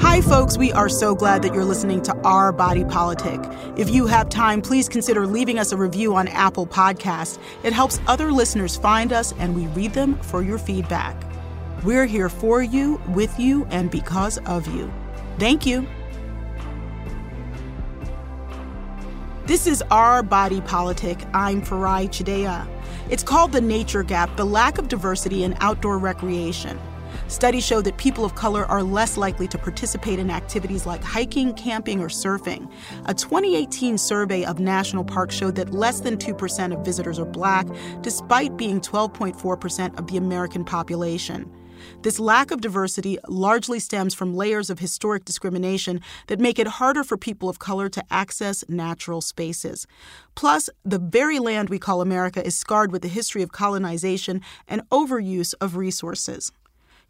Hi, folks. We are so glad that you're listening to Our Body Politic. If you have time, please consider leaving us a review on Apple Podcasts. It helps other listeners find us, and we read them for your feedback. We're here for you, with you, and because of you. Thank you. This is Our Body Politic. I'm Farai Chideya. It's called the nature gap, the lack of diversity in outdoor recreation. Studies show that people of color are less likely to participate in activities like hiking, camping, or surfing. A 2018 survey of national parks showed that less than 2% of visitors are Black, despite being 12.4% of the American population. This lack of diversity largely stems from layers of historic discrimination that make it harder for people of color to access natural spaces. Plus, the very land we call America is scarred with the history of colonization and overuse of resources.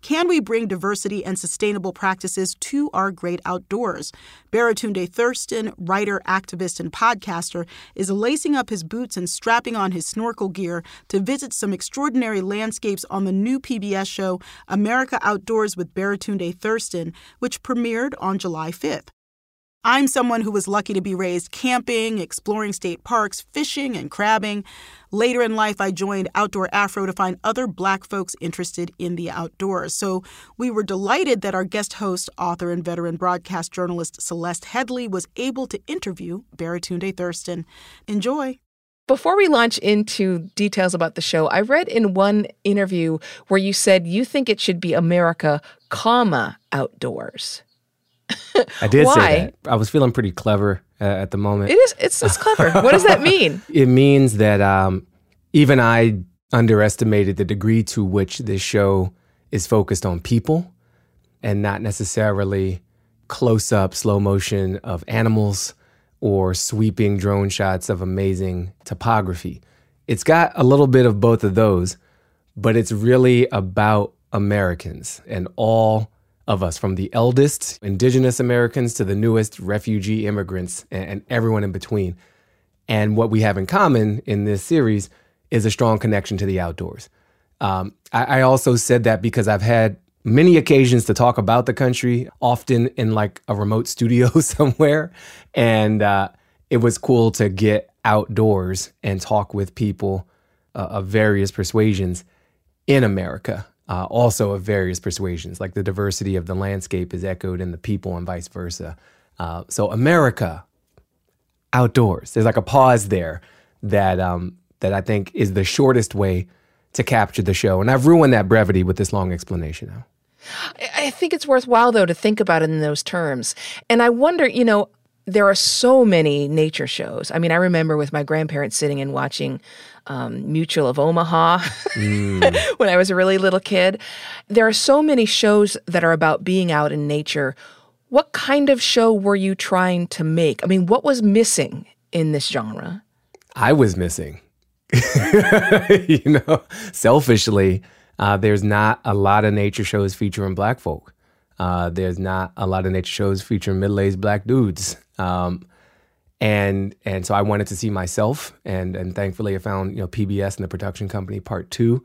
Can we bring diversity and sustainable practices to our great outdoors? Baratunde Thurston, writer, activist, and podcaster, is lacing up his boots and strapping on his snorkel gear to visit some extraordinary landscapes on the new PBS show America Outdoors with Baratunde Thurston, which premiered on July 5th. I'm someone who was lucky to be raised camping, exploring state parks, fishing, and crabbing. Later in life, I joined Outdoor Afro to find other Black folks interested in the outdoors. So we were delighted that our guest host, author, and veteran broadcast journalist Celeste Headlee was able to interview Baratunde Thurston. Enjoy. Before we launch into details about the show, I read in one interview where you said you think it should be America, outdoors. I did say that. I was feeling pretty clever at the moment. It's clever. What does that mean? It means that even I underestimated the degree to which this show is focused on people and not necessarily close-up slow motion of animals or sweeping drone shots of amazing topography. It's got a little bit of both of those, but it's really about Americans and all of us, from the eldest indigenous Americans to the newest refugee immigrants and everyone in between. And what we have in common in this series is a strong connection to the outdoors. I also said that because I've had many occasions to talk about the country, often in like a remote studio somewhere. And it was cool to get outdoors and talk with people of various persuasions in America. Also of various persuasions, like the diversity of the landscape is echoed in the people and vice versa. So America, outdoors. There's like a pause there that that I think is the shortest way to capture the show. And I've ruined that brevity with this long explanation now. I think it's worthwhile, though, to think about it in those terms. And I wonder, you know, there are so many nature shows. I mean, I remember with my grandparents sitting and watching Mutual of Omaha when I was a really little kid. There are so many shows that are about being out in nature. What kind of show were you trying to make? I mean, what was missing in this genre? I was missing. You know, selfishly, there's not a lot of nature shows featuring Black folk. There's not a lot of nature shows featuring middle-aged Black dudes. And so I wanted to see myself, and thankfully I found, you know, PBS and the production company Part 2.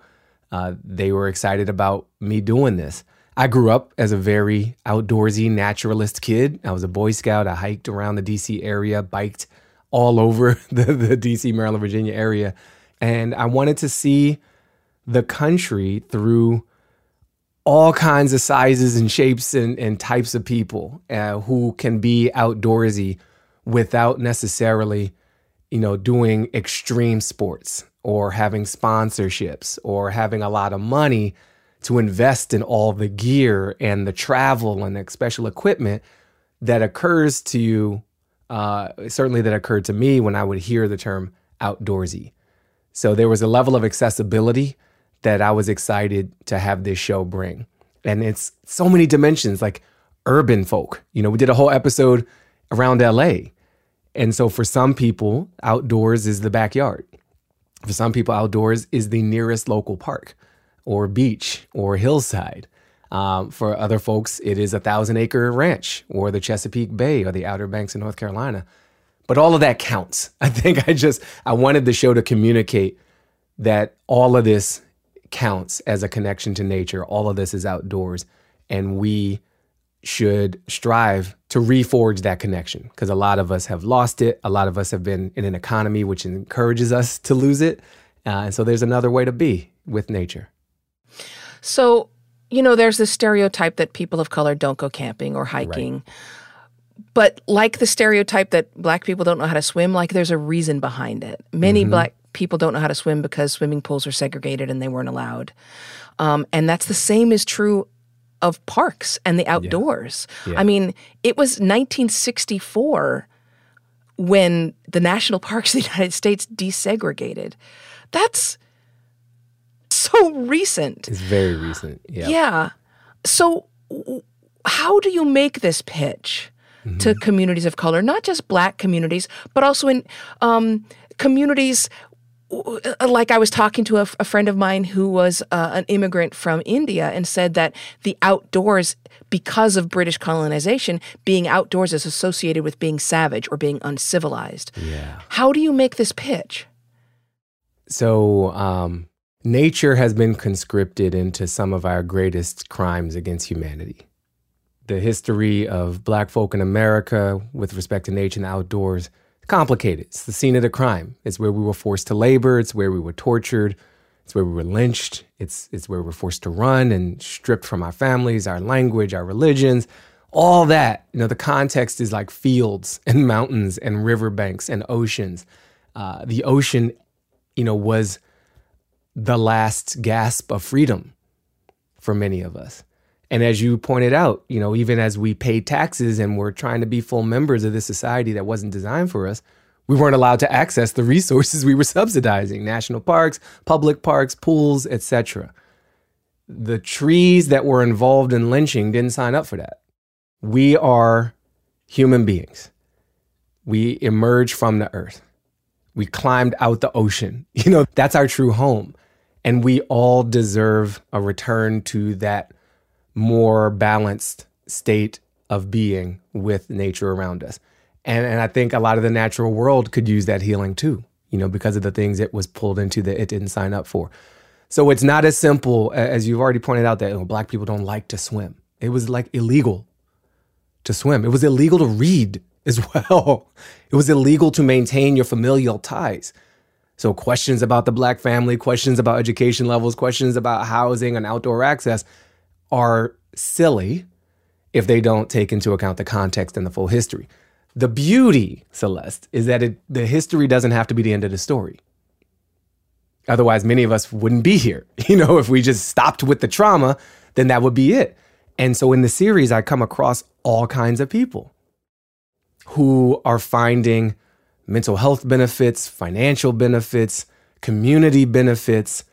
They were excited about me doing this. I grew up as a very outdoorsy naturalist kid. I was a Boy Scout. I hiked around the D.C. area, biked all over the D.C., Maryland, Virginia area. And I wanted to see the country through all kinds of sizes and shapes and types of people who can be outdoorsy without necessarily, you know, doing extreme sports or having sponsorships or having a lot of money to invest in all the gear and the travel and the special equipment that occurs to you, certainly that occurred to me when I would hear the term outdoorsy. So there was a level of accessibility that I was excited to have this show bring. And it's so many dimensions, like urban folk. You know, we did a whole episode around LA. And so for some people, outdoors is the backyard. For some people, outdoors is the nearest local park or beach or hillside. For other folks, it is a 1,000-acre ranch or the Chesapeake Bay or the Outer Banks of North Carolina. But all of that counts. I think I wanted the show to communicate that all of this counts as a connection to nature. All of this is outdoors, and we should strive to reforge that connection, because a lot of us have lost it. A lot of us have been in an economy which encourages us to lose it. And so there's another way to be with nature. So, you know, there's this stereotype that people of color don't go camping or hiking. Right. But like the stereotype that Black people don't know how to swim, like there's a reason behind it. Many Black people don't know how to swim because swimming pools are segregated and they weren't allowed. And that's the same is true of parks and the outdoors. Yeah. Yeah. I mean, it was 1964 when the national parks of the United States desegregated. That's so recent. It's very recent, yeah. Yeah. So how do you make this pitch to communities of color, not just Black communities, but also in communities like I was talking to a friend of mine who was an immigrant from India and said that the outdoors, because of British colonization, being outdoors is associated with being savage or being uncivilized. Yeah. How do you make this pitch? So nature has been conscripted into some of our greatest crimes against humanity. The history of Black folk in America with respect to nature and outdoors, complicated. It's the scene of the crime. It's where we were forced to labor. It's where we were tortured. It's where we were lynched. It's where we were forced to run and stripped from our families, our language, our religions, all that. You know, the context is like fields and mountains and riverbanks and oceans. The ocean, you know, was the last gasp of freedom for many of us. And as you pointed out, you know, even as we paid taxes and were trying to be full members of this society that wasn't designed for us, we weren't allowed to access the resources we were subsidizing, national parks, public parks, pools, etc. The trees that were involved in lynching didn't sign up for that. We are human beings. We emerge from the earth. We climbed out the ocean. You know, that's our true home. And we all deserve a return to that more balanced state of being with nature around us. And I think a lot of the natural world could use that healing too, you know, because of the things it was pulled into that it didn't sign up for. So it's not as simple as you've already pointed out that, you know, Black people don't like to swim. It was like illegal to swim. It was illegal to read as well. It was illegal to maintain your familial ties. So questions about the Black family, questions about education levels, questions about housing and outdoor access are silly if they don't take into account the context and the full history. The beauty, Celeste, is that the history doesn't have to be the end of the story. Otherwise, many of us wouldn't be here. You know, if we just stopped with the trauma, then that would be it. And so in the series, I come across all kinds of people who are finding mental health benefits, financial benefits, community benefits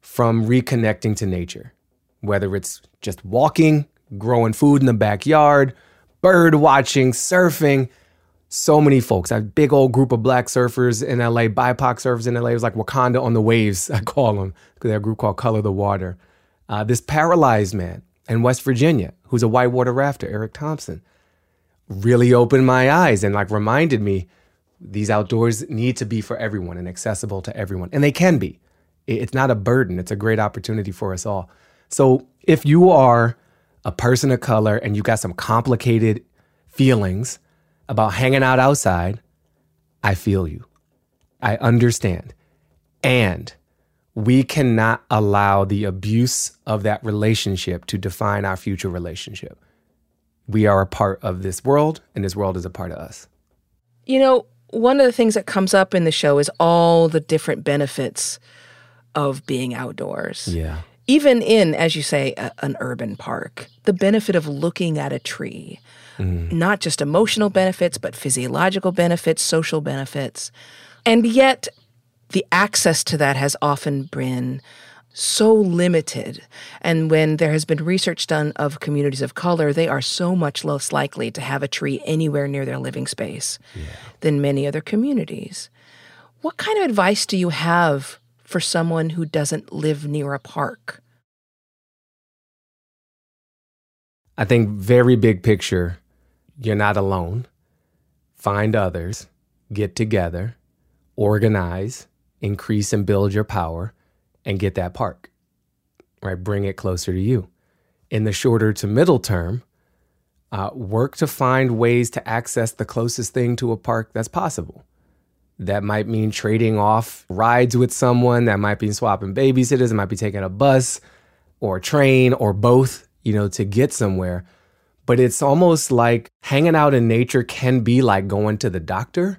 from reconnecting to nature, whether it's just walking, growing food in the backyard, bird watching, surfing. So many folks. A big old group of Black surfers in LA, BIPOC surfers in LA. It was like Wakanda on the waves, I call them, because they're a group called Color the Water. This paralyzed man in West Virginia, who's a whitewater rafter, Eric Thompson, really opened my eyes and like reminded me these outdoors need to be for everyone and accessible to everyone. And they can be. It's not a burden. It's a great opportunity for us all. So if you are a person of color and you got some complicated feelings about hanging out outside, I feel you. I understand. And we cannot allow the abuse of that relationship to define our future relationship. We are a part of this world, and this world is a part of us. You know, one of the things that comes up in the show is all the different benefits of being outdoors. Yeah. Even in, as you say, an urban park, the benefit of looking at a tree, not just emotional benefits, but physiological benefits, social benefits. And yet the access to that has often been so limited. And when there has been research done of communities of color, they are so much less likely to have a tree anywhere near their living space than many other communities. What kind of advice do you have for someone who doesn't live near a park? I think very big picture, you're not alone. Find others, get together, organize, increase and build your power, and get that park, right? Bring it closer to you. In the shorter to middle term, Work to find ways to access the closest thing to a park that's possible. That might mean trading off rides with someone. That might be swapping babysitters. It might be taking a bus or a train or both, you know, to get somewhere. But it's almost like hanging out in nature can be like going to the doctor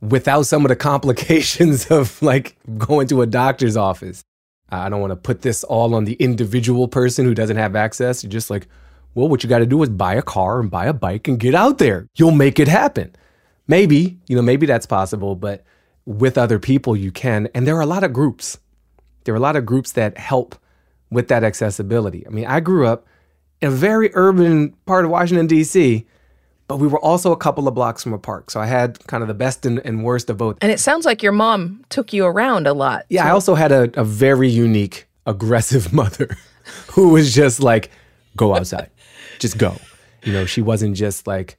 without some of the complications of like going to a doctor's office. I don't want to put this all on the individual person who doesn't have access. You're just like, well, what you got to do is buy a car and buy a bike and get out there. You'll make it happen. Maybe, you know, maybe that's possible, but with other people you can. And there are a lot of groups. There are a lot of groups that help with that accessibility. I mean, I grew up in a very urban part of Washington, D.C., but we were also a couple of blocks from a park. So I had kind of the best and worst of both. And it sounds like your mom took you around a lot. Yeah, so. I also had a very unique, aggressive mother who was just like, go outside. Just go. You know, she wasn't just like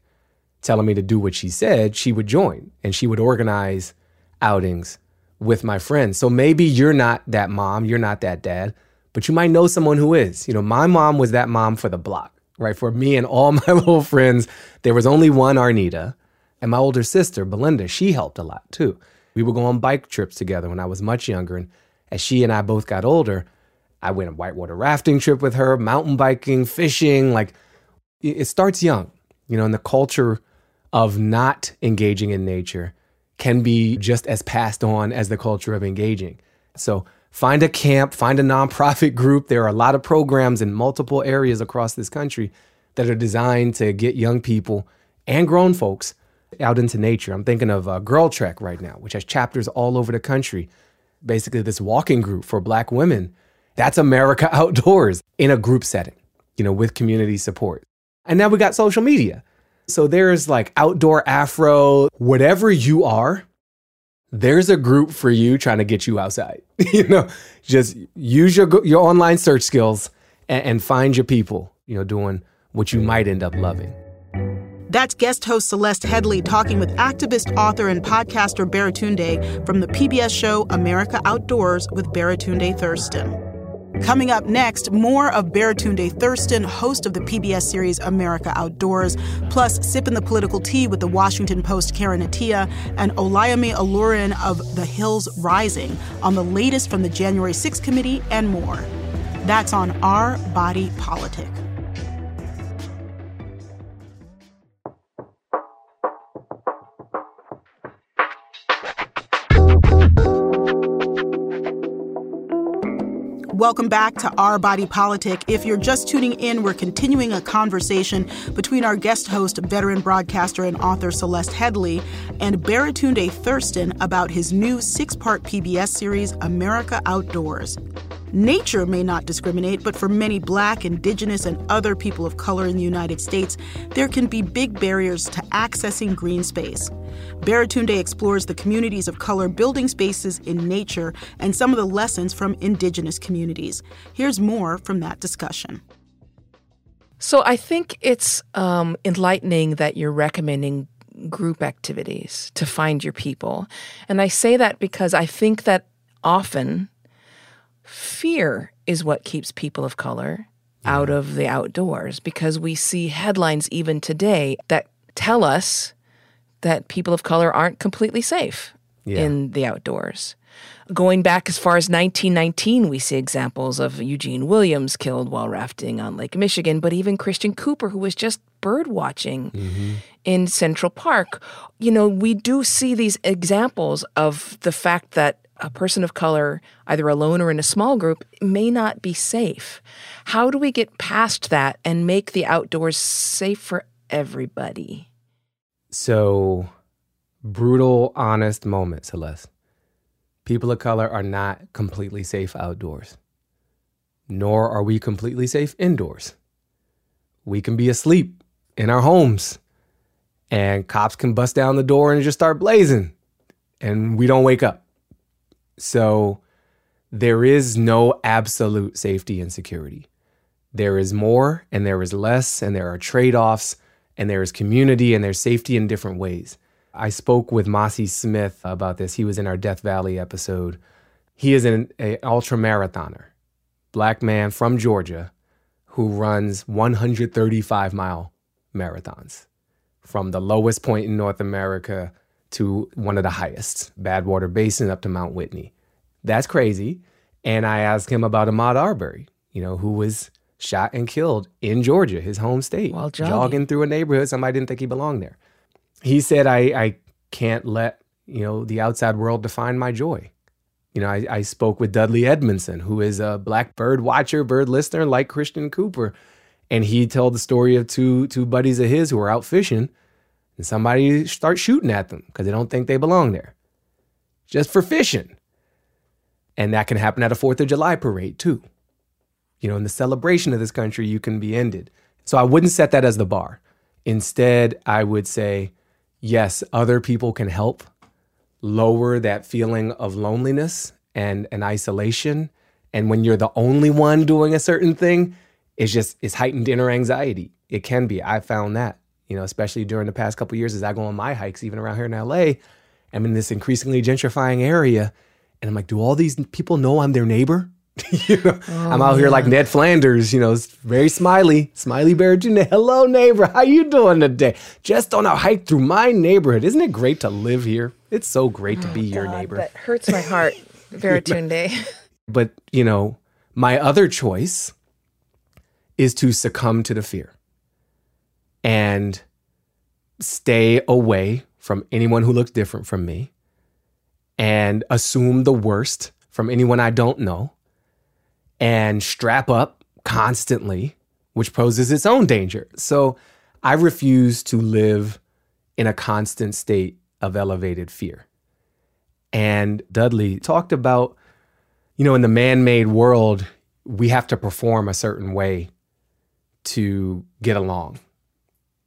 telling me to do what she said. She would join and she would organize outings with my friends. So maybe you're not that mom, you're not that dad, but you might know someone who is. You know, my mom was that mom for the block, right? For me and all my little friends, there was only one Arnita, and my older sister, Belinda, she helped a lot too. We would go on bike trips together when I was much younger, and as she and I both got older, I went on whitewater rafting trip with her, mountain biking, fishing. Like, it starts young, you know, and the culture of not engaging in nature can be just as passed on as the culture of engaging. So find a camp, find a nonprofit group. There are a lot of programs in multiple areas across this country that are designed to get young people and grown folks out into nature. I'm thinking of Girl Trek right now, which has chapters all over the country. Basically, this walking group for Black women. That's America Outdoors in a group setting, you know, with community support. And now we got social media. So there's like Outdoor Afro, whatever you are, there's a group for you trying to get you outside. You know, just use your online search skills and find your people, you know, doing what you might end up loving. That's guest host Celeste Headlee talking with activist, author, and podcaster Baratunde from the PBS show America Outdoors with Baratunde Thurston. Coming up next, more of Baratunde Thurston, host of the PBS series America Outdoors, plus sipping the political tea with The Washington Post Karen Atiyah and Olayemi Olurin of The Hill's Rising on the latest from the January 6th committee and more. That's on Our Body Politic. Welcome back to Our Body Politic. If you're just tuning in, we're continuing a conversation between our guest host, veteran broadcaster and author Celeste Headlee, and Baratunde Thurston about his new six-part PBS series, America Outdoors. Nature may not discriminate, but for many Black, Indigenous, and other people of color in the United States, there can be big barriers to accessing green space. Baratunde explores the communities of color building spaces in nature and some of the lessons from Indigenous communities. Here's more from that discussion. So I think it's enlightening that you're recommending group activities to find your people. And I say that because I think that often fear is what keeps people of color out of the outdoors, because we see headlines even today that tell us that people of color aren't completely safe in the outdoors. Going back as far as 1919, we see examples of Eugene Williams killed while rafting on Lake Michigan, but even Christian Cooper, who was just bird watching in Central Park. You know, we do see these examples of the fact that a person of color, either alone or in a small group, may not be safe. How do we get past that and make the outdoors safe for everybody? So, brutal, honest moment, Celeste. People of color are not completely safe outdoors, nor are we completely safe indoors. We can be asleep in our homes, and cops can bust down the door and just start blazing, and we don't wake up. So there is no absolute safety and security. There is more and there is less, and there are trade-offs, and there is community, and there's safety in different ways. I spoke with Mossy Smith about this. He was in our Death Valley episode. He is an ultramarathoner, Black man from Georgia, who runs 135-mile marathons, from the lowest point in North America to one of the highest, Badwater Basin up to Mount Whitney. That's crazy. And I asked him about Ahmaud Arbery, who was shot and killed in Georgia, his home state, while jogging through a neighborhood. Somebody didn't think he belonged there. He said, I can't let, the outside world define my joy. I spoke with Dudley Edmondson, who is a black bird watcher, bird listener like Christian Cooper. And he told the story of two buddies of his who were out fishing, and somebody starts shooting at them because they don't think they belong there, just for fishing. And that can happen at a 4th of July parade too. In the celebration of this country, you can be ended. So I wouldn't set that as the bar. Instead, I would say, yes, other people can help lower that feeling of loneliness and isolation. And when you're the only one doing a certain thing, it's heightened inner anxiety. It can be. I found that, especially during the past couple of years as I go on my hikes, even around here in LA, I'm in this increasingly gentrifying area. And I'm like, do all these people know I'm their neighbor? I'm out here like Ned Flanders, very smiley Baratunde. Hello, neighbor. How you doing today? Just on a hike through my neighborhood. Isn't it great to live here? It's so great to be your neighbor. That hurts my heart, Baratunde. But, my other choice is to succumb to the fear and stay away from anyone who looks different from me and assume the worst from anyone I don't know and strap up constantly, which poses its own danger. So I refuse to live in a constant state of elevated fear. And Dudley talked about, in the man-made world, we have to perform a certain way to get along.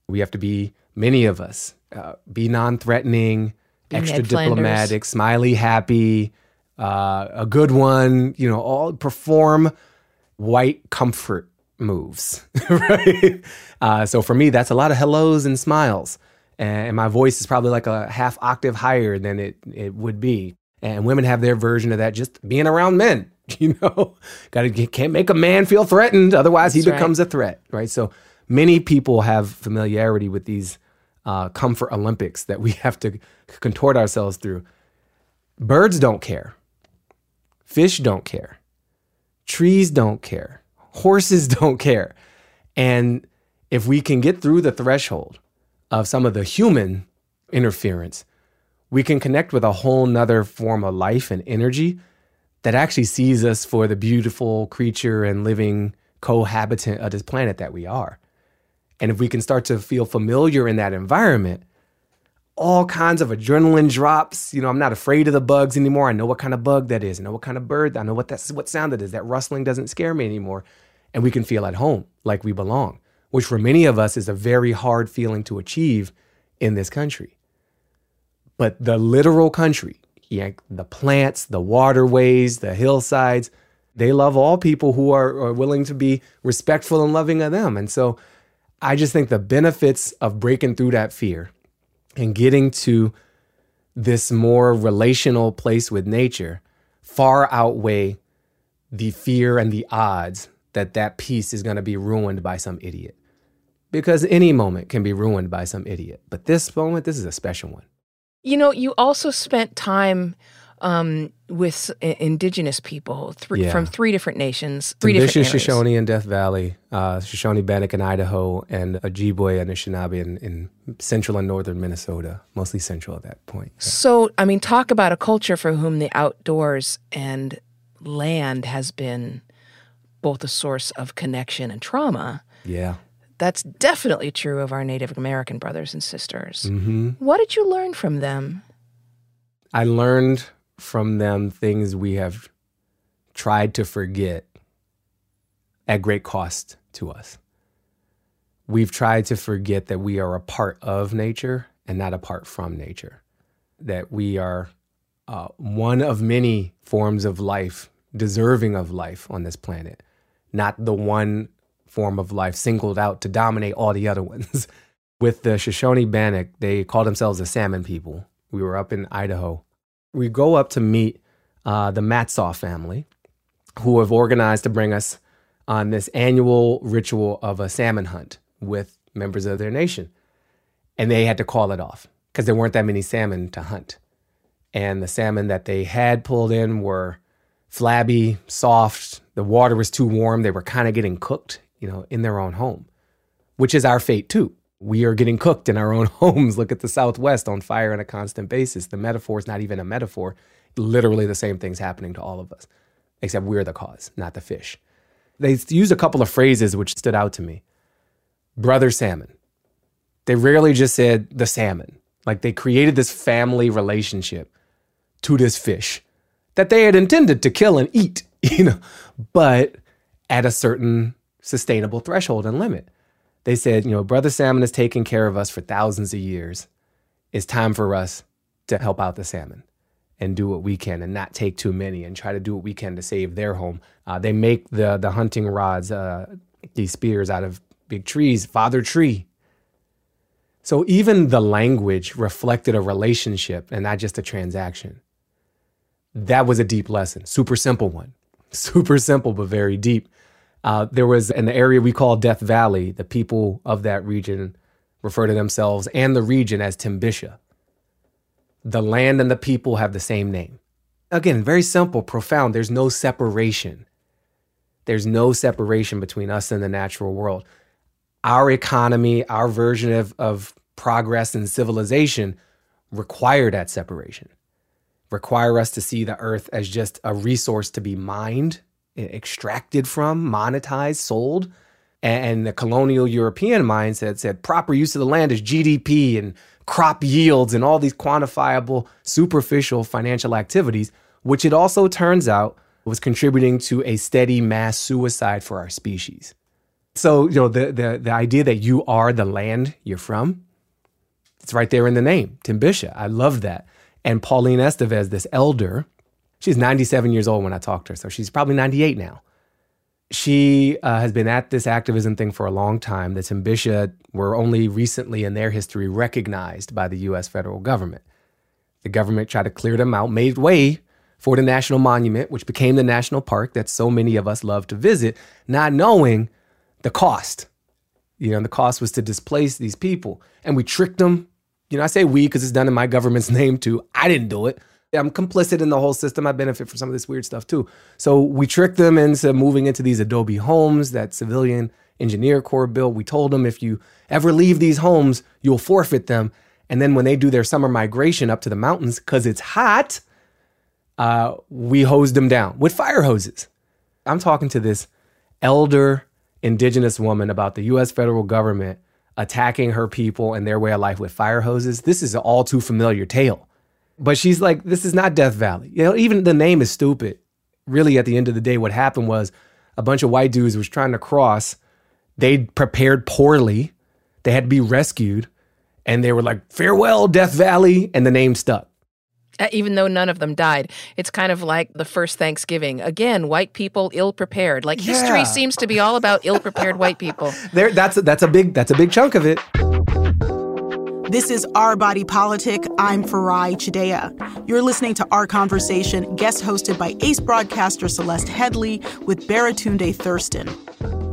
We have to be, many of us, be non-threatening, be extra diplomatic, smiley, happy, a good one, all perform white comfort moves, right? So for me, that's a lot of hellos and smiles. And my voice is probably like a half octave higher than it would be. And women have their version of that, just being around men, can't make a man feel threatened. Otherwise, he becomes a threat, right? So many people have familiarity with these comfort Olympics that we have to contort ourselves through. Birds don't care. Fish don't care. Trees don't care. Horses don't care. And if we can get through the threshold of some of the human interference, we can connect with a whole nother form of life and energy that actually sees us for the beautiful creature and living cohabitant of this planet that we are. And if we can start to feel familiar in that environment, all kinds of adrenaline drops. I'm not afraid of the bugs anymore. I know what kind of bug that is. I know what kind of bird. I know what sound that is. That rustling doesn't scare me anymore. And we can feel at home, like we belong, which for many of us is a very hard feeling to achieve in this country. But the literal country, the plants, the waterways, the hillsides, they love all people who are willing to be respectful and loving of them. And so I just think the benefits of breaking through that fear and getting to this more relational place with nature far outweigh the fear and the odds that piece is going to be ruined by some idiot. Because any moment can be ruined by some idiot. But this moment, this is a special one. You also spent time with indigenous people from three different nations. Timbisha, Shoshone, and Death Valley, Shoshone, Bannock, and Idaho, and Ojibwe, Anishinaabe in central and northern Minnesota, mostly central at that point. Yeah. So, talk about a culture for whom the outdoors and land has been both a source of connection and trauma. Yeah. That's definitely true of our Native American brothers and sisters. Mm-hmm. What did you learn from them? I learned from them things we have tried to forget at great cost to us. We've tried to forget that we are a part of nature and not apart from nature, that we are one of many forms of life, deserving of life on this planet, not the one form of life singled out to dominate all the other ones. With the Shoshone Bannock, they call themselves the Salmon people. We were up in Idaho. We go up to meet the Matsaw family, who have organized to bring us on this annual ritual of a salmon hunt with members of their nation. And they had to call it off because there weren't that many salmon to hunt. And the salmon that they had pulled in were flabby, soft. The water was too warm. They were kind of getting cooked, you know, in their own home, which is our fate too. We are getting cooked in our own homes. Look at the Southwest on fire on a constant basis. The metaphor is not even a metaphor. Literally the same thing's happening to all of us, except we're the cause, not the fish. They used a couple of phrases which stood out to me. Brother salmon. They rarely just said the salmon. Like they created this family relationship to this fish that they had intended to kill and eat, you know, but at a certain sustainable threshold and limit. They said, you know, Brother Salmon has taken care of us for thousands of years. It's time for us to help out the salmon and do what we can and not take too many and try to do what we can to save their home. They make the hunting rods, these spears out of big trees, Father Tree. So even the language reflected a relationship and not just a transaction. That was a deep lesson, super simple one. Super simple, but very deep. There was an area we call Death Valley. The people of that region refer to themselves and the region as Timbisha. The land and the people have the same name. Again, very simple, profound. There's no separation. There's no separation between us and the natural world. Our economy, our version of progress and civilization require that separation, require us to see the earth as just a resource to be mined, extracted from, monetized, sold. And the colonial European mindset said proper use of the land is GDP and crop yields and all these quantifiable, superficial financial activities, which it also turns out was contributing to a steady mass suicide for our species. So, you know, the idea that you are the land you're from, it's right there in the name, Timbisha. I love that. And Pauline Estevez, this elder, she's 97 years old when I talked to her, so she's probably 98 now. She has been at this activism thing for a long time. The Timbisha were only recently in their history recognized by the U.S. federal government. The government tried to clear them out, made way for the National Monument, which became the national park that so many of us love to visit, not knowing the cost. You know, the cost was to displace these people. And we tricked them. You know, I say we because it's done in my government's name too. I didn't do it. I'm complicit in the whole system. I benefit from some of this weird stuff too. So we tricked them into moving into these adobe homes that Civilian Engineer Corps built. We told them if you ever leave these homes, you'll forfeit them. And then when they do their summer migration up to the mountains, because it's hot, we hosed them down with fire hoses. I'm talking to this elder indigenous woman about the U.S. federal government attacking her people and their way of life with fire hoses. This is an all too familiar tale. But she's like, this is not Death Valley. You know, even the name is stupid. Really, at the end of the day, what happened was a bunch of white dudes was trying to cross. They prepared poorly. They had to be rescued. And they were like, farewell, Death Valley. And the name stuck. Even though none of them died. It's kind of like the first Thanksgiving. Again, white people ill-prepared. Like history seems to be all about ill-prepared white people. That's a big chunk of it. This is Our Body Politic. I'm Farai Chideya. You're listening to Our Conversation, guest hosted by ace broadcaster Celeste Headlee with Baratunde Thurston.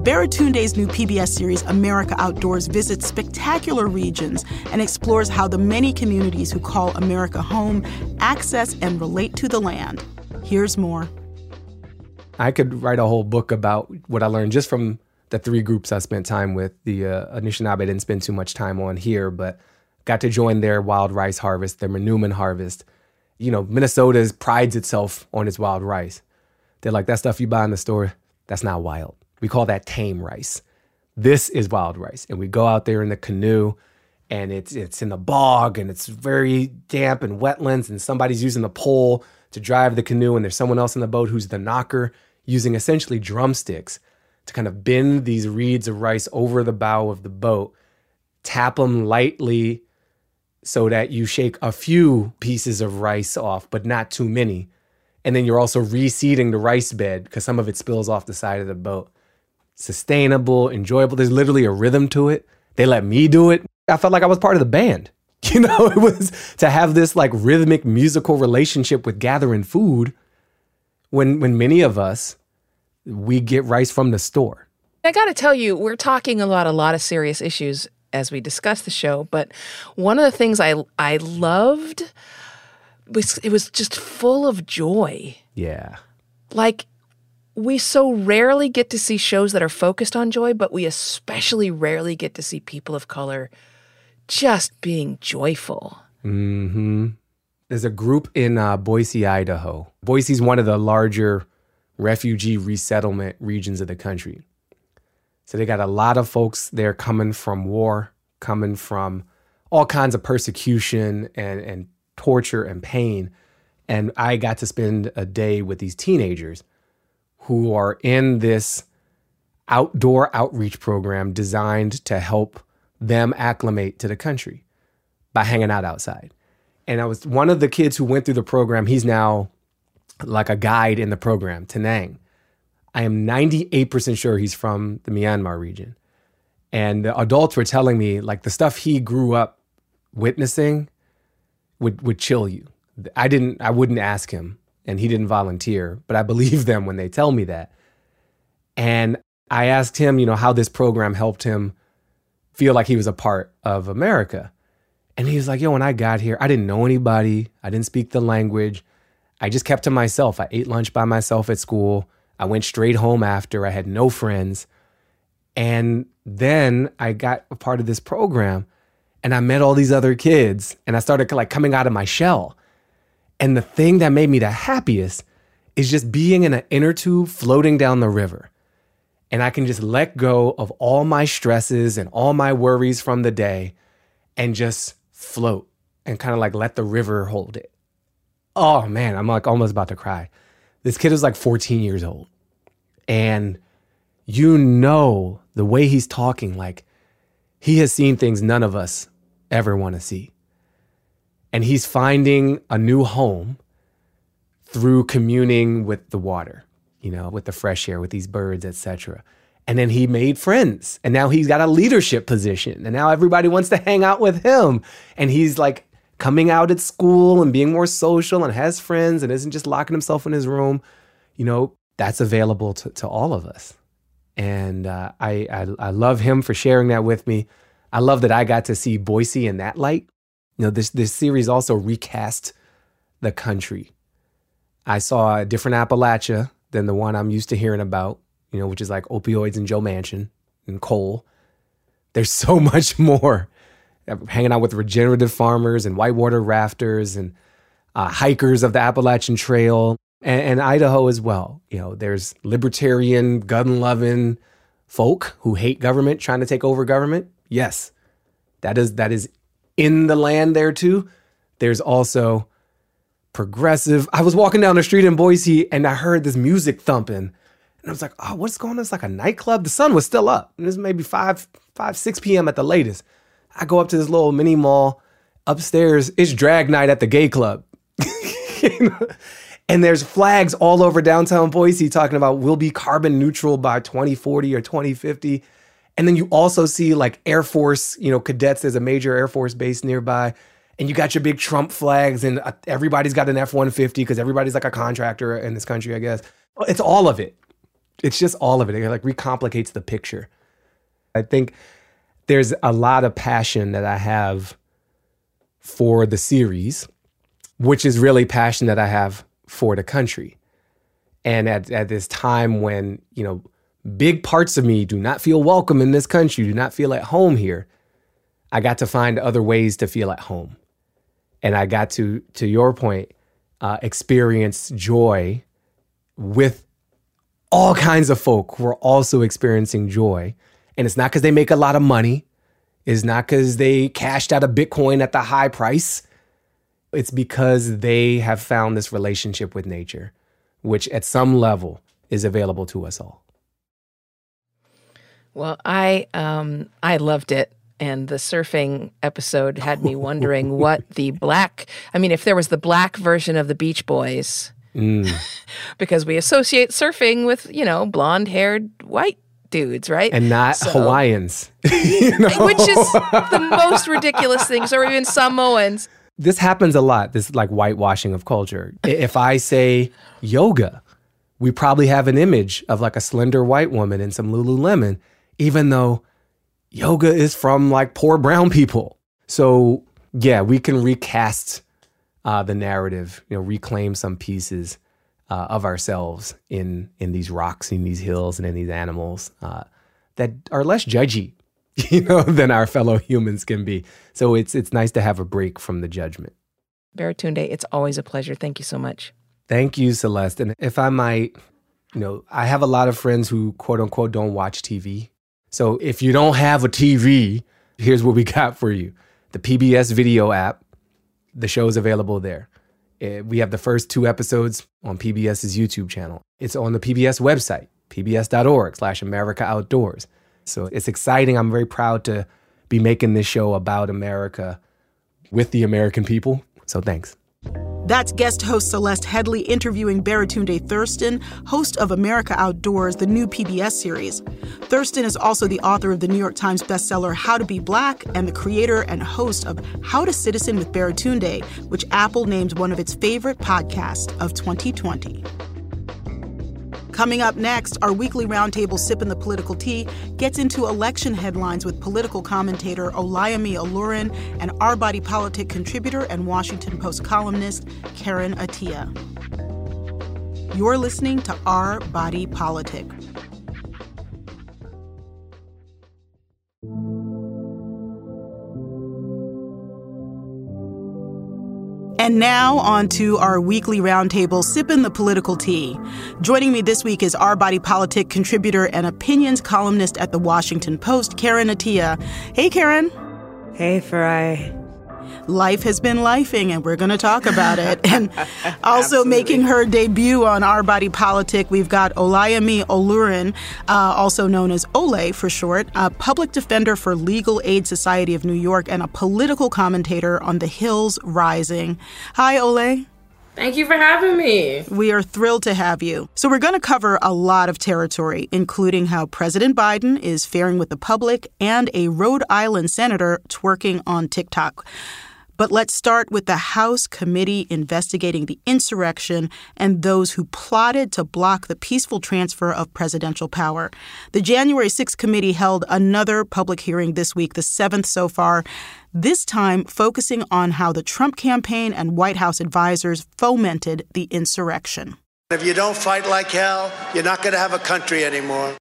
Baratunde's new PBS series, America Outdoors, visits spectacular regions and explores how the many communities who call America home access and relate to the land. Here's more. I could write a whole book about what I learned just from the three groups I spent time with. The Anishinaabe didn't spend too much time on here, but got to join their wild rice harvest, their Manuman harvest. You know, Minnesota prides itself on its wild rice. They're like, that stuff you buy in the store, that's not wild. We call that tame rice. This is wild rice. And we go out there in the canoe and it's in the bog and it's very damp and wetlands and somebody's using the pole to drive the canoe and there's someone else in the boat who's the knocker using essentially drumsticks to kind of bend these reeds of rice over the bow of the boat, tap them lightly, so that you shake a few pieces of rice off, but not too many. And then you're also reseeding the rice bed because some of it spills off the side of the boat. Sustainable, enjoyable. There's literally a rhythm to it. They let me do it. I felt like I was part of the band. You know, it was to have this like rhythmic musical relationship with gathering food when many of us, we get rice from the store. I got to tell you, we're talking a lot of serious issues as we discuss the show, but one of the things I loved was it was just full of joy. Yeah. Like, we so rarely get to see shows that are focused on joy, but we especially rarely get to see people of color just being joyful. Mm-hmm. There's a group in Boise, Idaho. Boise's one of the larger refugee resettlement regions of the country. So they got a lot of folks there coming from war, coming from all kinds of persecution and torture and pain. And I got to spend a day with these teenagers who are in this outdoor outreach program designed to help them acclimate to the country by hanging out outside. And I was one of the kids who went through the program. He's now like a guide in the program, Tenang. I am 98% sure he's from the Myanmar region. And the adults were telling me, like, the stuff he grew up witnessing would chill you. I wouldn't ask him, and he didn't volunteer, but I believe them when they tell me that. And I asked him, you know, how this program helped him feel like he was a part of America. And he was like, yo, when I got here, I didn't know anybody. I didn't speak the language. I just kept to myself. I ate lunch by myself at school. I went straight home after. I had no friends. And then I got a part of this program and I met all these other kids and I started like coming out of my shell. And the thing that made me the happiest is just being in an inner tube floating down the river. And I can just let go of all my stresses and all my worries from the day and just float and kind of like let the river hold it. Oh man, I'm like almost about to cry. This kid is like 14 years old. And you know the way he's talking, like he has seen things none of us ever want to see. And he's finding a new home through communing with the water, you know, with the fresh air, with these birds, etc. And then he made friends and now he's got a leadership position and now everybody wants to hang out with him. And he's like coming out at school and being more social and has friends and isn't just locking himself in his room. You know, that's available to all of us. And I love him for sharing that with me. I love that I got to see Boise in that light. You know, this series also recast the country. I saw a different Appalachia than the one I'm used to hearing about, you know, which is like opioids and Joe Manchin and coal. There's so much more. Hanging out with regenerative farmers and whitewater rafters and hikers of the Appalachian Trail and Idaho as well. You know, there's libertarian, gun-loving folk who hate government, trying to take over government. Yes, that is in the land there too. There's also progressive. I was walking down the street in Boise and I heard this music thumping. And I was like, oh, what's going on? It's like a nightclub. The sun was still up. And it was maybe 6 p.m. at the latest. I go up to this little mini mall upstairs. It's drag night at the gay club. You know? And there's flags all over downtown Boise talking about we'll be carbon neutral by 2040 or 2050. And then you also see like Air Force, you know, cadets. There's a major Air Force base nearby. And you got your big Trump flags and everybody's got an F-150 because everybody's like a contractor in this country, I guess. It's all of it. It's just all of it. It like recomplicates the picture. I think there's a lot of passion that I have for the series, which is really passion that I have for the country. And at this time when, you know, big parts of me do not feel welcome in this country, do not feel at home here, I got to find other ways to feel at home. And I got to your point, experience joy with all kinds of folk who are also experiencing joy. And it's not because they make a lot of money. It's not because they cashed out of Bitcoin at the high price. It's because they have found this relationship with nature, which at some level is available to us all. Well, I loved it. And the surfing episode had me wondering what if there was the black version of the Beach Boys. Mm. Because we associate surfing with, you know, blonde-haired white dudes, right? And not Hawaiians. You know? Which is the most ridiculous things, or even Samoans. This happens a lot, this like whitewashing of culture. If I say yoga, we probably have an image of like a slender white woman in some Lululemon, even though yoga is from like poor brown people. So yeah, we can recast the narrative, you know, reclaim some pieces of ourselves in these rocks, in these hills, and in these animals that are less judgy, you know, than our fellow humans can be. So it's nice to have a break from the judgment. Baratunde, it's always a pleasure. Thank you so much. Thank you, Celeste. And if I might, you know, I have a lot of friends who, quote unquote, don't watch TV. So if you don't have a TV, here's what we got for you. The PBS video app, the show is available there. We have the first 2 episodes on PBS's YouTube channel. It's on the PBS website, pbs.org/America Outdoors. So it's exciting. I'm very proud to be making this show about America with the American people. So thanks. That's guest host Celeste Headlee interviewing Baratunde Thurston, host of America Outdoors, the new PBS series. Thurston is also the author of the New York Times bestseller How to Be Black and the creator and host of How to Citizen with Baratunde, which Apple named one of its favorite podcasts of 2020. Coming up next, our weekly roundtable Sippin' the Political Tea gets into election headlines with political commentator Olayemi Olurin and Our Body Politic contributor and Washington Post columnist Karen Atiyah. You're listening to Our Body Politic. And now on to our weekly roundtable, Sippin' the Political Tea. Joining me this week is Our Body Politic contributor and opinions columnist at The Washington Post, Karen Atiyah. Hey, Karen. Hey, Farai. Life has been lifing, and we're going to talk about it. And also making her debut on Our Body Politic, we've got Olayemi Olurin, also known as Ole for short, a public defender for Legal Aid Society of New York and a political commentator on The Hill's Rising. Hi, Ole. Thank you for having me. We are thrilled to have you. So we're going to cover a lot of territory, including how President Biden is faring with the public and a Rhode Island senator twerking on TikTok. But let's start with the House committee investigating the insurrection and those who plotted to block the peaceful transfer of presidential power. The January 6th committee held another public hearing this week, the 7th so far, this time focusing on how the Trump campaign and White House advisors fomented the insurrection. If you don't fight like hell, you're not going to have a country anymore.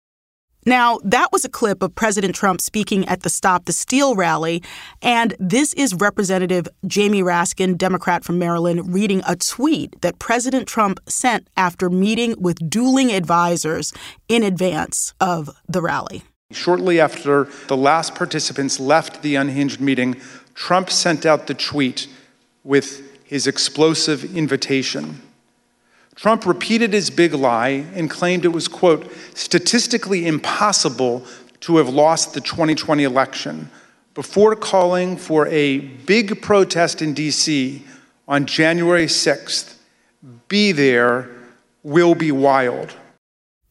Now, that was a clip of President Trump speaking at the Stop the Steal rally, and this is Representative Jamie Raskin, Democrat from Maryland, reading a tweet that President Trump sent after meeting with dueling advisors in advance of the rally. Shortly after the last participants left the unhinged meeting, Trump sent out the tweet with his explosive invitation. Trump repeated his big lie and claimed it was, quote, statistically impossible to have lost the 2020 election before calling for a big protest in D.C. on January 6th. Be there, will be wild.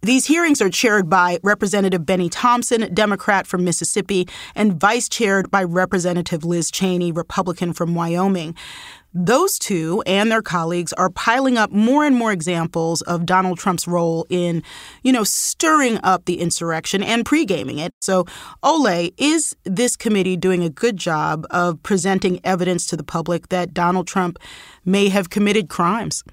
These hearings are chaired by Representative Bennie Thompson, Democrat from Mississippi, and vice-chaired by Representative Liz Cheney, Republican from Wyoming. Those two and their colleagues are piling up more and more examples of Donald Trump's role in, you know, stirring up the insurrection and pre-gaming it. So, Ole, is this committee doing a good job of presenting evidence to the public that Donald Trump may have committed crimes?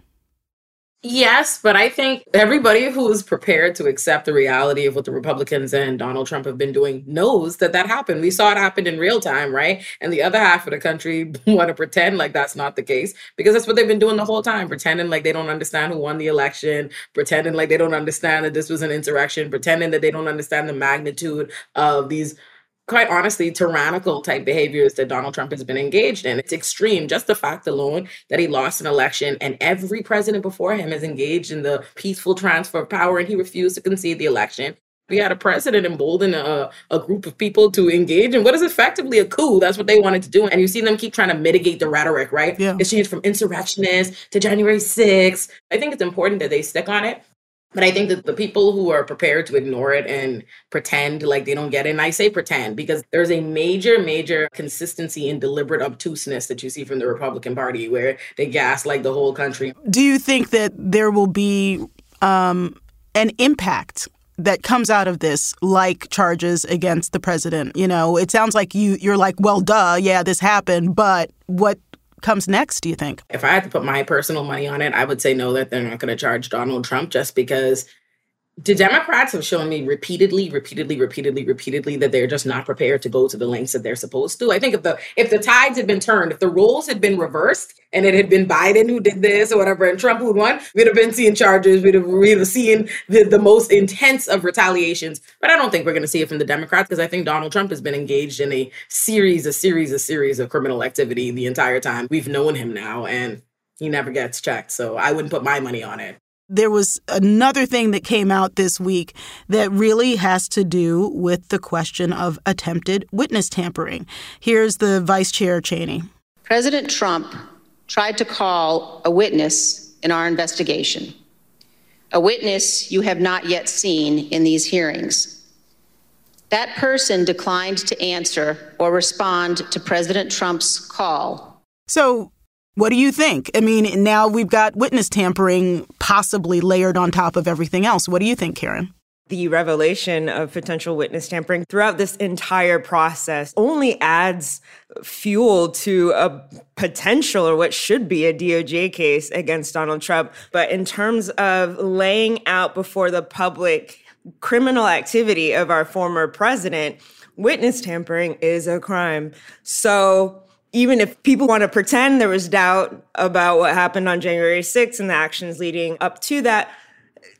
Yes, but I think everybody who is prepared to accept the reality of what the Republicans and Donald Trump have been doing knows that that happened. We saw it happen in real time, right? And the other half of the country want to pretend like that's not the case because that's what they've been doing the whole time, pretending like they don't understand who won the election, pretending like they don't understand that this was an insurrection, pretending that they don't understand the magnitude of these, quite honestly, tyrannical type behaviors that Donald Trump has been engaged in. It's extreme. Just the fact alone that he lost an election and every president before him has engaged in the peaceful transfer of power and he refused to concede the election. We had a president embolden a group of people to engage in what is effectively a coup. That's what they wanted to do. And you see them keep trying to mitigate the rhetoric, right? Yeah. It's changed from insurrectionists to January 6th. I think it's important that they stick on it. But I think that the people who are prepared to ignore it and pretend like they don't get it, and I say pretend because there's a major, major consistency in deliberate obtuseness that you see from the Republican Party where they gaslight the whole country. Do you think that there will be an impact that comes out of this, like charges against the president. You know, it sounds like you're like, well, duh, yeah, this happened. But what comes next, do you think? If I had to put my personal money on it, I would say no, that they're not going to charge Donald Trump, just because the Democrats have shown me repeatedly that they're just not prepared to go to the lengths that they're supposed to. I think if the tides had been turned, if the roles had been reversed, and it had been Biden who did this or whatever, and Trump who won, we'd have been seeing charges, we'd have seen the most intense of retaliations. But I don't think we're going to see it from the Democrats, because I think Donald Trump has been engaged in a series of criminal activity the entire time we've known him now, and he never gets checked. So I wouldn't put my money on it. There was another thing that came out this week that really has to do with the question of attempted witness tampering. Here's the Vice Chair Cheney. President Trump tried to call a witness in our investigation, a witness you have not yet seen in these hearings. That person declined to answer or respond to President Trump's call. So, what do you think? I mean, now we've got witness tampering possibly layered on top of everything else. What do you think, Karen? The revelation of potential witness tampering throughout this entire process only adds fuel to a potential, or what should be, a DOJ case against Donald Trump. But in terms of laying out before the public criminal activity of our former president, witness tampering is a crime. So even if people want to pretend there was doubt about what happened on January 6th and the actions leading up to that,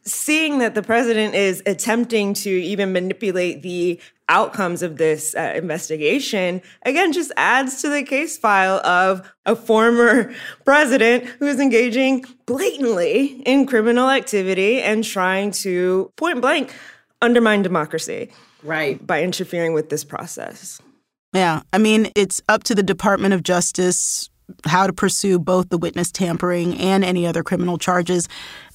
seeing that the president is attempting to even manipulate the outcomes of this investigation, again, just adds to the case file of a former president who is engaging blatantly in criminal activity and trying to point blank undermine democracy, right, by interfering with this process. Yeah. I mean, it's up to the Department of Justice how to pursue both the witness tampering and any other criminal charges.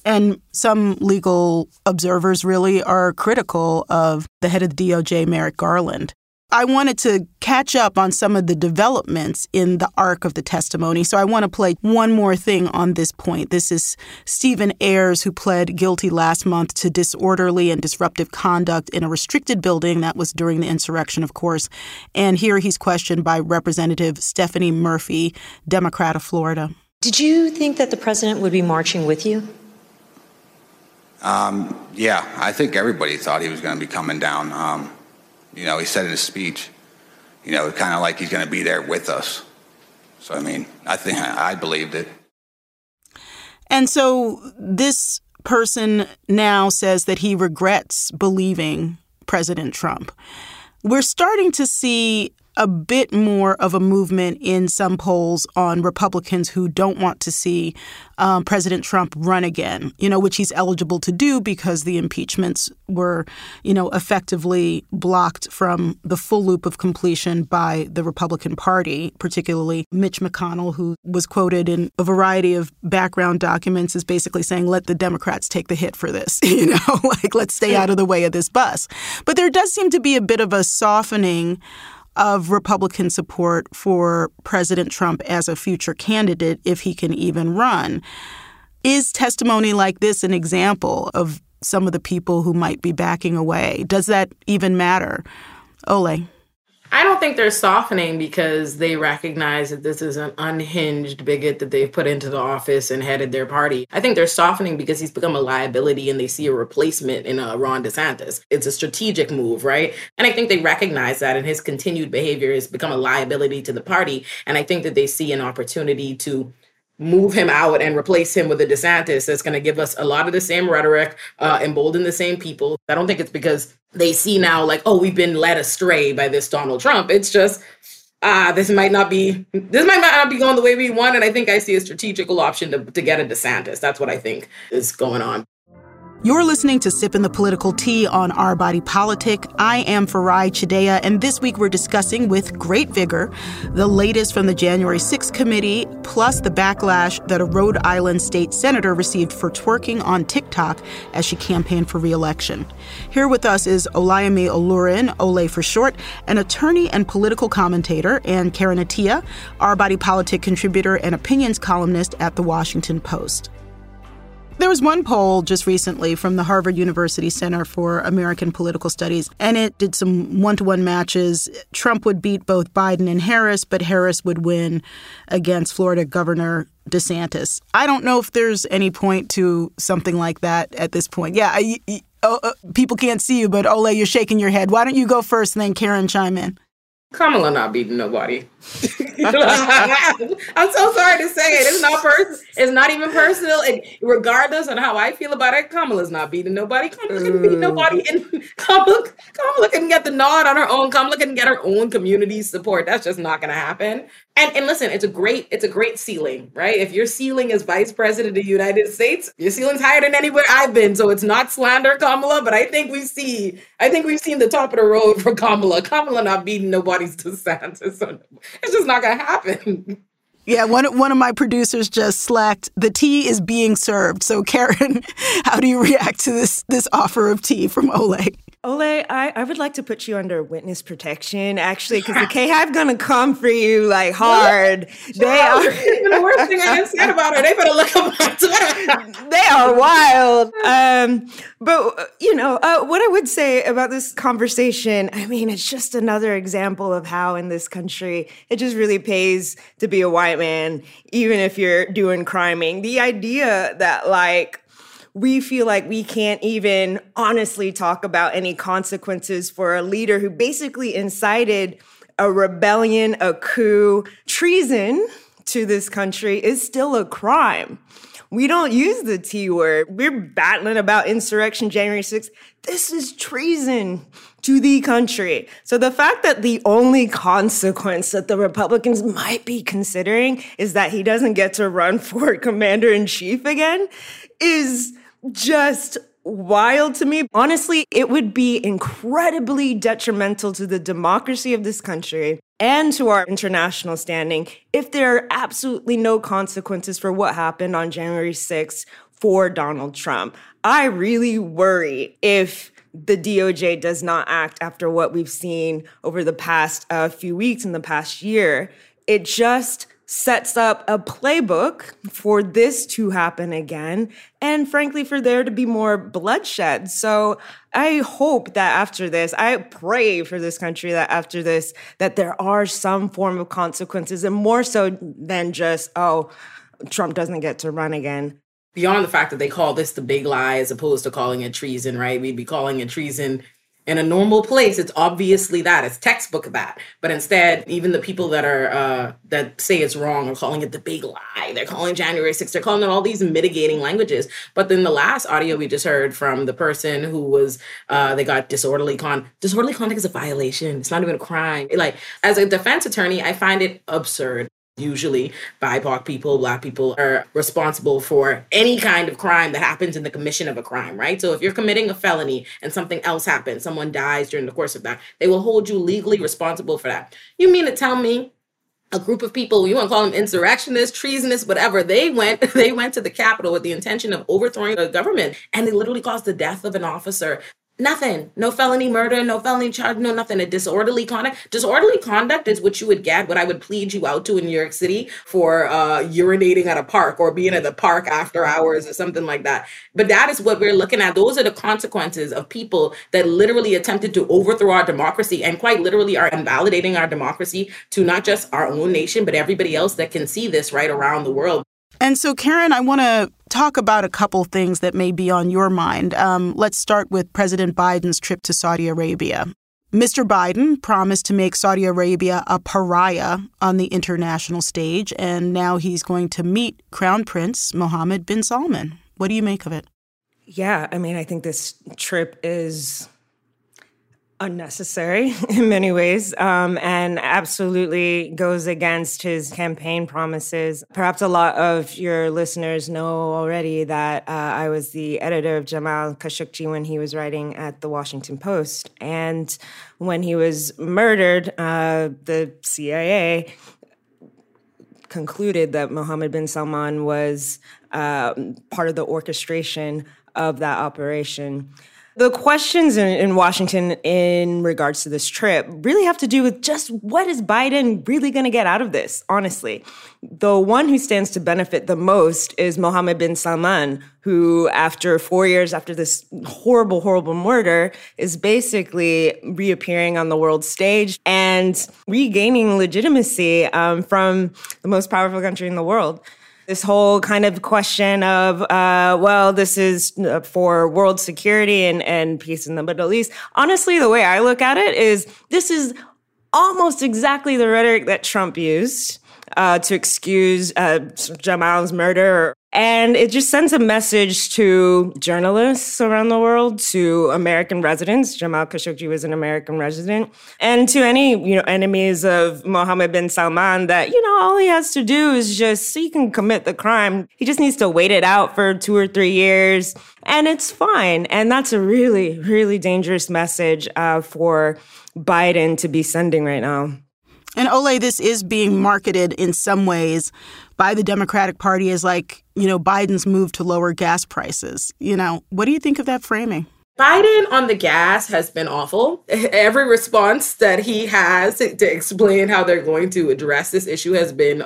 And some legal observers really are critical of the head of the DOJ, Merrick Garland. I wanted to catch up on some of the developments in the arc of the testimony, so I want to play one more thing on this point. This is Stephen Ayers, who pled guilty last month to disorderly and disruptive conduct in a restricted building. That was during the insurrection, of course. And here he's questioned by Representative Stephanie Murphy, Democrat of Florida. Did you think that the president would be marching with you? Yeah, I think everybody thought he was going to be coming down. You know, he said in his speech, you know, kind of like he's going to be there with us. So, I mean, I think I believed it. And so this person now says that he regrets believing President Trump. We're starting to see a bit more of a movement in some polls on Republicans who don't want to see President Trump run again, you know, which he's eligible to do because the impeachments were, you know, effectively blocked from the full loop of completion by the Republican Party, particularly Mitch McConnell, who was quoted in a variety of background documents as basically saying, let the Democrats take the hit for this, you know, like, let's stay out of the way of this bus. But there does seem to be a bit of a softening of Republican support for President Trump as a future candidate, if he can even run. Is testimony like this an example of some of the people who might be backing away? Does that even matter? Ole? I don't think they're softening because they recognize that this is an unhinged bigot that they've put into the office and headed their party. I think they're softening because he's become a liability and they see a replacement in Ron DeSantis. It's a strategic move, right? And I think they recognize that, and his continued behavior has become a liability to the party. And I think that they see an opportunity to move him out and replace him with a DeSantis that's going to give us a lot of the same rhetoric, embolden the same people. I don't think it's because they see now like, oh, we've been led astray by this Donald Trump. It's just, this might not be going the way we want. And I think I see a strategical option to get a DeSantis. That's what I think is going on. You're listening to Sippin' the Political Tea on Our Body Politic. I am Farai Chideya, and this week we're discussing with great vigor the latest from the January 6th committee, plus the backlash that a Rhode Island state senator received for twerking on TikTok as she campaigned for re-election. Here with us is Olayemi Olurin, Ole for short, an attorney and political commentator, and Karen Atiyah, Our Body Politic contributor and opinions columnist at The Washington Post. There was one poll just recently from the Harvard University Center for American Political Studies, and it did some one-to-one matches. Trump would beat both Biden and Harris, but Harris would win against Florida Governor DeSantis. I don't know if there's any point to something like that at this point. Yeah, people can't see you, but Ole, you're shaking your head. Why don't you go first and then Karen chime in? Kamala not beating nobody. I'm so sorry to say it. It's not even personal. And regardless of how I feel about it, Kamala's not beating nobody. Kamala can beat nobody. And Kamala can get the nod on her own. Kamala can get her own community support. That's just not going to happen. And listen, it's a great ceiling, right? If your ceiling is vice president of the United States, your ceiling's higher than anywhere I've been. So it's not slander, Kamala, but I think we've seen the top of the road for Kamala. Kamala not beating nobody's DeSantis. So it's just not going to happen. Yeah, one of my producers just slacked, the tea is being served. So Karen, how do you react to this offer of tea from Ole? Ole, I would like to put you under witness protection, actually, because the K-Hive gonna come for you like hard. Even the worst thing I have said about her, they better look up on Twitter. They are wild. But what I would say about this conversation, I mean, it's just another example of how in this country it just really pays to be a white man, even if you're doing criming. The idea that we feel like we can't even honestly talk about any consequences for a leader who basically incited a rebellion, a coup. Treason to this country is still a crime. We don't use the T word. We're battling about insurrection, January 6th. This is treason to the country. So the fact that the only consequence that the Republicans might be considering is that he doesn't get to run for commander-in-chief again is just wild to me. Honestly, it would be incredibly detrimental to the democracy of this country and to our international standing if there are absolutely no consequences for what happened on January 6th for Donald Trump. I really worry if the DOJ does not act after what we've seen over the past few weeks and the past year. It just sets up a playbook for this to happen again, and frankly, for there to be more bloodshed. So I hope that after this, I pray for this country that after this, that there are some form of consequences, and more so than just, Trump doesn't get to run again. Beyond the fact that they call this the big lie as opposed to calling it treason, right? We'd be calling it treason in a normal place. It's obviously that. It's textbook that. But instead, even the people that are that say it's wrong are calling it the big lie. They're calling January 6th. They're calling it all these mitigating languages. But then the last audio we just heard from the person who was, they got disorderly conduct. Disorderly conduct is a violation. It's not even a crime. As a defense attorney, I find it absurd. Usually BIPOC people, Black people are responsible for any kind of crime that happens in the commission of a crime, right? So if you're committing a felony and something else happens, someone dies during the course of that, they will hold you legally responsible for that. You mean to tell me a group of people, you want to call them insurrectionists, treasonists, whatever, they went to the Capitol with the intention of overthrowing the government, and they literally caused the death of an officer. Nothing. No felony murder, no felony charge, no nothing. A disorderly conduct. Disorderly conduct is what you would get, what I would plead you out to in New York City for urinating at a park or being at the park after hours or something like that. But that is what we're looking at. Those are the consequences of people that literally attempted to overthrow our democracy and quite literally are invalidating our democracy to not just our own nation, but everybody else that can see this right around the world. And so, Karen, I want to talk about a couple things that may be on your mind. Let's start with President Biden's trip to Saudi Arabia. Mr. Biden promised to make Saudi Arabia a pariah on the international stage, and now he's going to meet Crown Prince Mohammed bin Salman. What do you make of it? Yeah, I mean, I think this trip is unnecessary in many ways, and absolutely goes against his campaign promises. Perhaps a lot of your listeners know already that I was the editor of Jamal Khashoggi when he was writing at The Washington Post. And when he was murdered, the CIA concluded that Mohammed bin Salman was part of the orchestration of that operation. The questions in Washington in regards to this trip really have to do with just what is Biden really going to get out of this, honestly. The one who stands to benefit the most is Mohammed bin Salman, who after 4 years after this horrible, horrible murder is basically reappearing on the world stage and regaining legitimacy from the most powerful country in the world. This whole kind of question of, well, this is for world security and peace in the Middle East. Honestly, the way I look at it is this is almost exactly the rhetoric that Trump used to excuse Jamal's murder. And it just sends a message to journalists around the world, to American residents. Jamal Khashoggi was an American resident. And to any, enemies of Mohammed bin Salman that, all he has to do is just, he can commit the crime. He just needs to wait it out for 2 or 3 years, and it's fine. And that's a really, really dangerous message for Biden to be sending right now. And Ole, this is being marketed in some ways by the Democratic Party as like, Biden's move to lower gas prices. What do you think of that framing? Biden on the gas has been awful. Every response that he has to explain how they're going to address this issue has been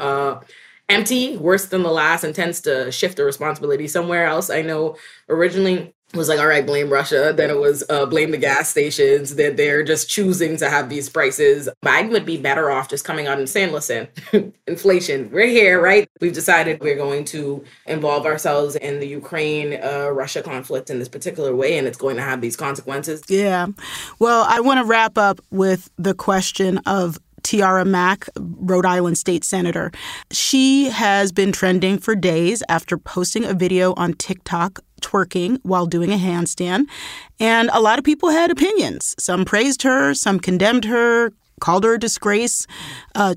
empty, worse than the last, and tends to shift the responsibility somewhere else. I know originally was like, all right, blame Russia. Then it was blame the gas stations, that they're just choosing to have these prices. Biden would be better off just coming out and saying, listen, inflation, we're here, right? We've decided we're going to involve ourselves in the Ukraine-Russia conflict in this particular way, and it's going to have these consequences. Yeah. Well, I want to wrap up with the question of Tiara Mack, Rhode Island state senator. She has been trending for days after posting a video on TikTok twerking while doing a handstand. And a lot of people had opinions. Some praised her, some condemned her, called her a disgrace.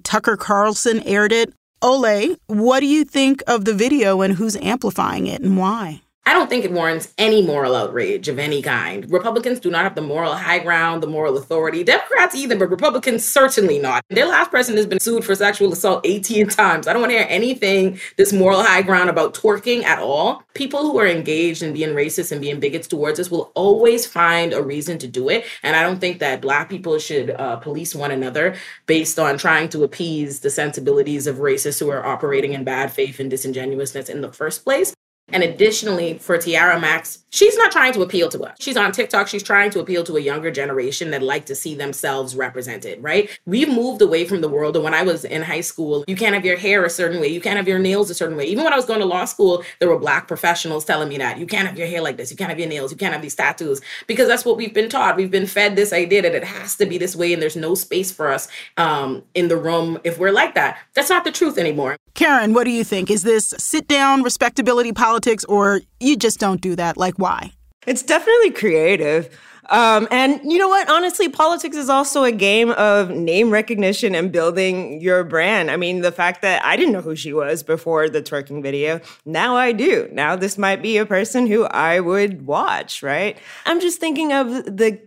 Tucker Carlson aired it. Ole, what do you think of the video and who's amplifying it and why? I don't think it warrants any moral outrage of any kind. Republicans do not have the moral high ground, the moral authority. Democrats either, but Republicans certainly not. Their last president has been sued for sexual assault 18 times. I don't want to hear anything, this moral high ground about twerking at all. People who are engaged in being racist and being bigots towards us will always find a reason to do it. And I don't think that Black people should police one another based on trying to appease the sensibilities of racists who are operating in bad faith and disingenuousness in the first place. And additionally, for Tiara Max, she's not trying to appeal to us. She's on TikTok. She's trying to appeal to a younger generation that like to see themselves represented, right? We've moved away from the world. And when I was in high school, you can't have your hair a certain way. You can't have your nails a certain way. Even when I was going to law school, there were Black professionals telling me that you can't have your hair like this. You can't have your nails. You can't have these tattoos, because that's what we've been taught. We've been fed this idea that it has to be this way and there's no space for us in the room if we're like that. That's not the truth anymore. Karen, what do you think? Is this sit down respectability politics, or you just don't do that? Like, why? It's definitely creative. And you know what? Honestly, politics is also a game of name recognition and building your brand. I mean, the fact that I didn't know who she was before the twerking video, now I do. Now this might be a person who I would watch, right? I'm just thinking of the,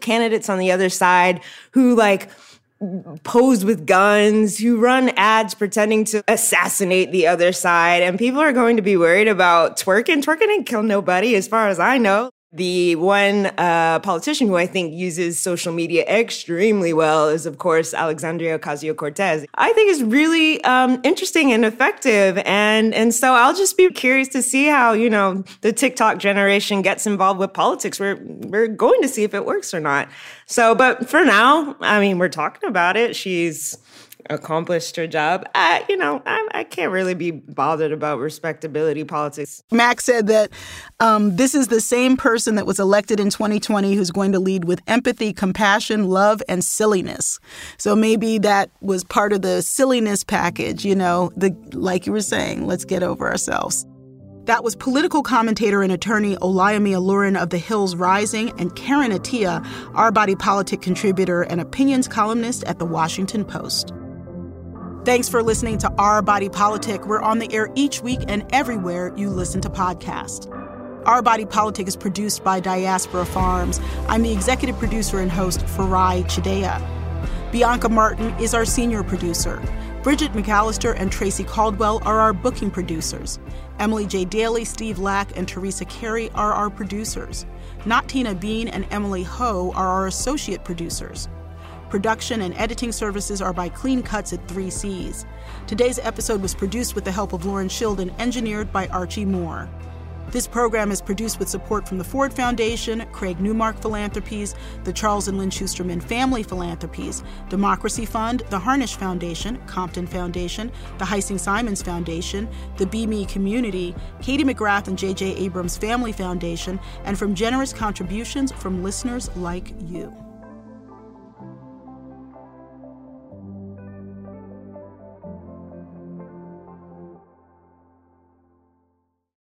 candidates on the other side who like posed with guns, who run ads pretending to assassinate the other side. And people are going to be worried about twerking. Twerking didn't kill nobody, as far as I know. The one politician who I think uses social media extremely well is, of course, Alexandria Ocasio-Cortez. I think is really interesting and effective. And so I'll just be curious to see how, the TikTok generation gets involved with politics. We're going to see if it works or not. So, but for now, I mean, we're talking about it. She's accomplished her job. I can't really be bothered about respectability politics. Max said that this is the same person that was elected in 2020 who's going to lead with empathy, compassion, love, and silliness. So maybe that was part of the silliness package, like you were saying, let's get over ourselves. That was political commentator and attorney Olayemi Olurin of The Hill's Rising and Karen Atiyah, Our Body Politic contributor and opinions columnist at The Washington Post. Thanks for listening to Our Body Politic. We're on the air each week and everywhere you listen to podcasts. Our Body Politic is produced by Diaspora Farms. I'm the executive producer and host, Farai Chideya. Bianca Martin is our senior producer. Bridget McAllister and Tracy Caldwell are our booking producers. Emily J. Daly, Steve Lack, and Teresa Carey are our producers. Not Tina Bean and Emily Ho are our associate producers. Production and editing services are by Clean Cuts at 3Cs. Today's episode was produced with the help of Lauren Shield and engineered by Archie Moore. This program is produced with support from the Ford Foundation, Craig Newmark Philanthropies, the Charles and Lynn Schusterman Family Philanthropies, Democracy Fund, the Harnish Foundation, Compton Foundation, the Heising-Simons Foundation, the Be Me Community, Katie McGrath and J.J. Abrams Family Foundation, and from generous contributions from listeners like you.